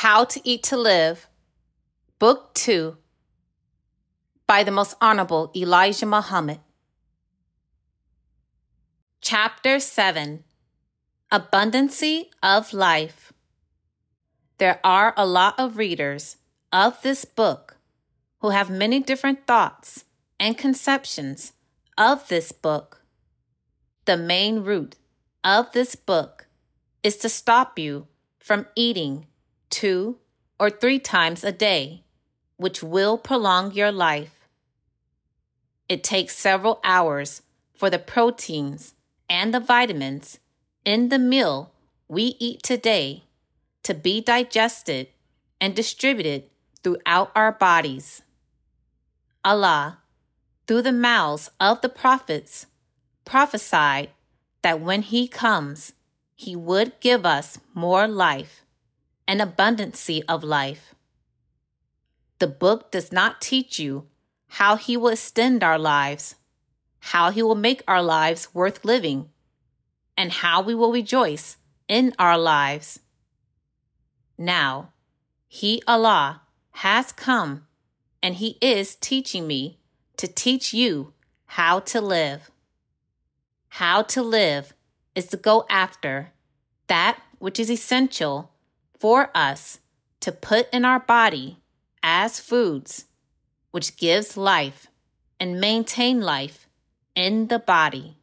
How to Eat to Live, Book 2, by the Most Honorable Elijah Muhammad. Chapter 7, Abundancy of Life. There are a lot of readers of this book who have many different thoughts and conceptions of this book. The main root of this book is to stop you from eating 2 or 3 times a day, which will prolong your life. It takes several hours for the proteins and the vitamins in the meal we eat today to be digested and distributed throughout our bodies. Allah, through the mouths of the prophets, prophesied that when He comes, He would give us more life, an abundancy of life. The book does not teach you how He will extend our lives, how He will make our lives worth living, and how we will rejoice in our lives. Now, He, Allah, has come, and He is teaching me to teach you how to live. How to live is to go after that which is essential for us to put in our body as foods, which gives life and maintain life in the body.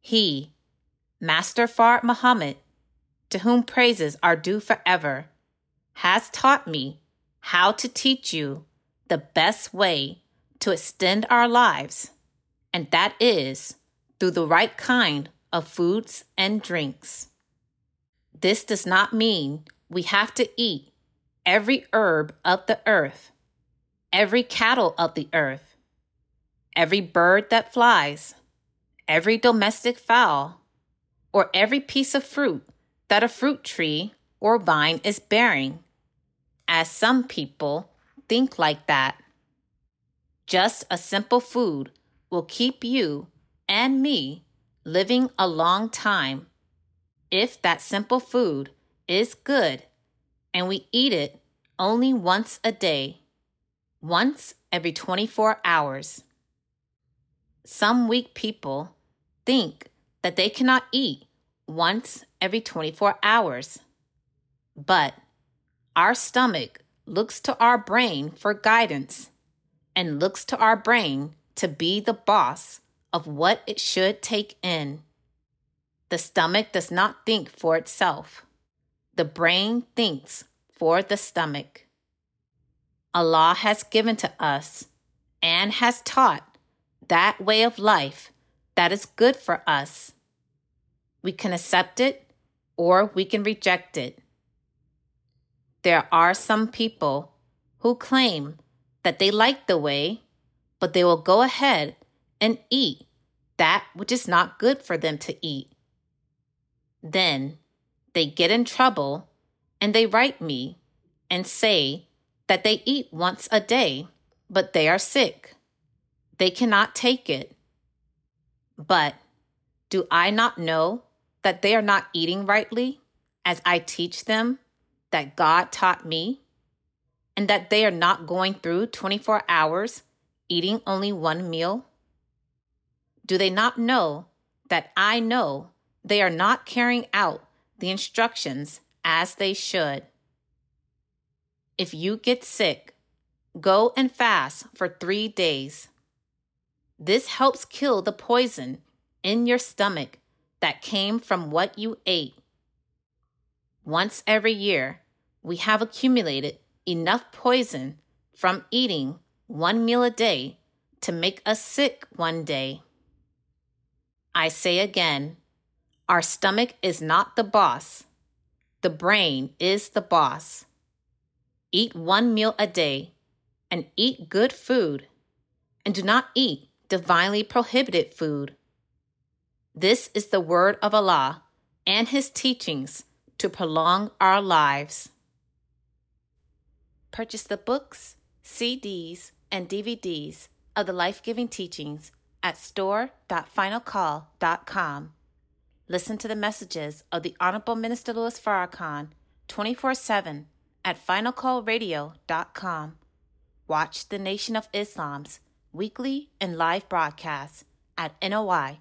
He, Master Fard Muhammad, to whom praises are due forever, has taught me how to teach you the best way to extend our lives, and that is through the right kind of foods and drinks. This does not mean we have to eat every herb of the earth, every cattle of the earth, every bird that flies, every domestic fowl, or every piece of fruit that a fruit tree or vine is bearing, as some people think like that. Just a simple food will keep you and me living a long time, if that simple food is good and we eat it only once a day, once every 24 hours. Some weak people think that they cannot eat once every 24 hours. But our stomach looks to our brain for guidance and looks to our brain to be the boss of what it should take in. The stomach does not think for itself. The brain thinks for the stomach. Allah has given to us and has taught that way of life that is good for us. We can accept it or we can reject it. There are some people who claim that they like the way, but they will go ahead and eat that which is not good for them to eat. Then they get in trouble and they write me and say that they eat once a day, but they are sick. They cannot take it. But do I not know that they are not eating rightly as I teach them that God taught me, and that they are not going through 24 hours eating only one meal? Do they not know that I know they are not carrying out the instructions as they should? If you get sick, go and fast for 3 days. This helps kill the poison in your stomach that came from what you ate. Once every year, we have accumulated enough poison from eating one meal a day to make us sick one day. I say again, our stomach is not the boss. The brain is the boss. Eat one meal a day and eat good food, and do not eat divinely prohibited food. This is the word of Allah and His teachings to prolong our lives. Purchase the books, CDs, and DVDs of the life-giving teachings at store.finalcall.com. Listen to the messages of the Honorable Minister Louis Farrakhan 24/7 at FinalCallRadio.com. Watch the Nation of Islam's weekly and live broadcasts at NOI.org.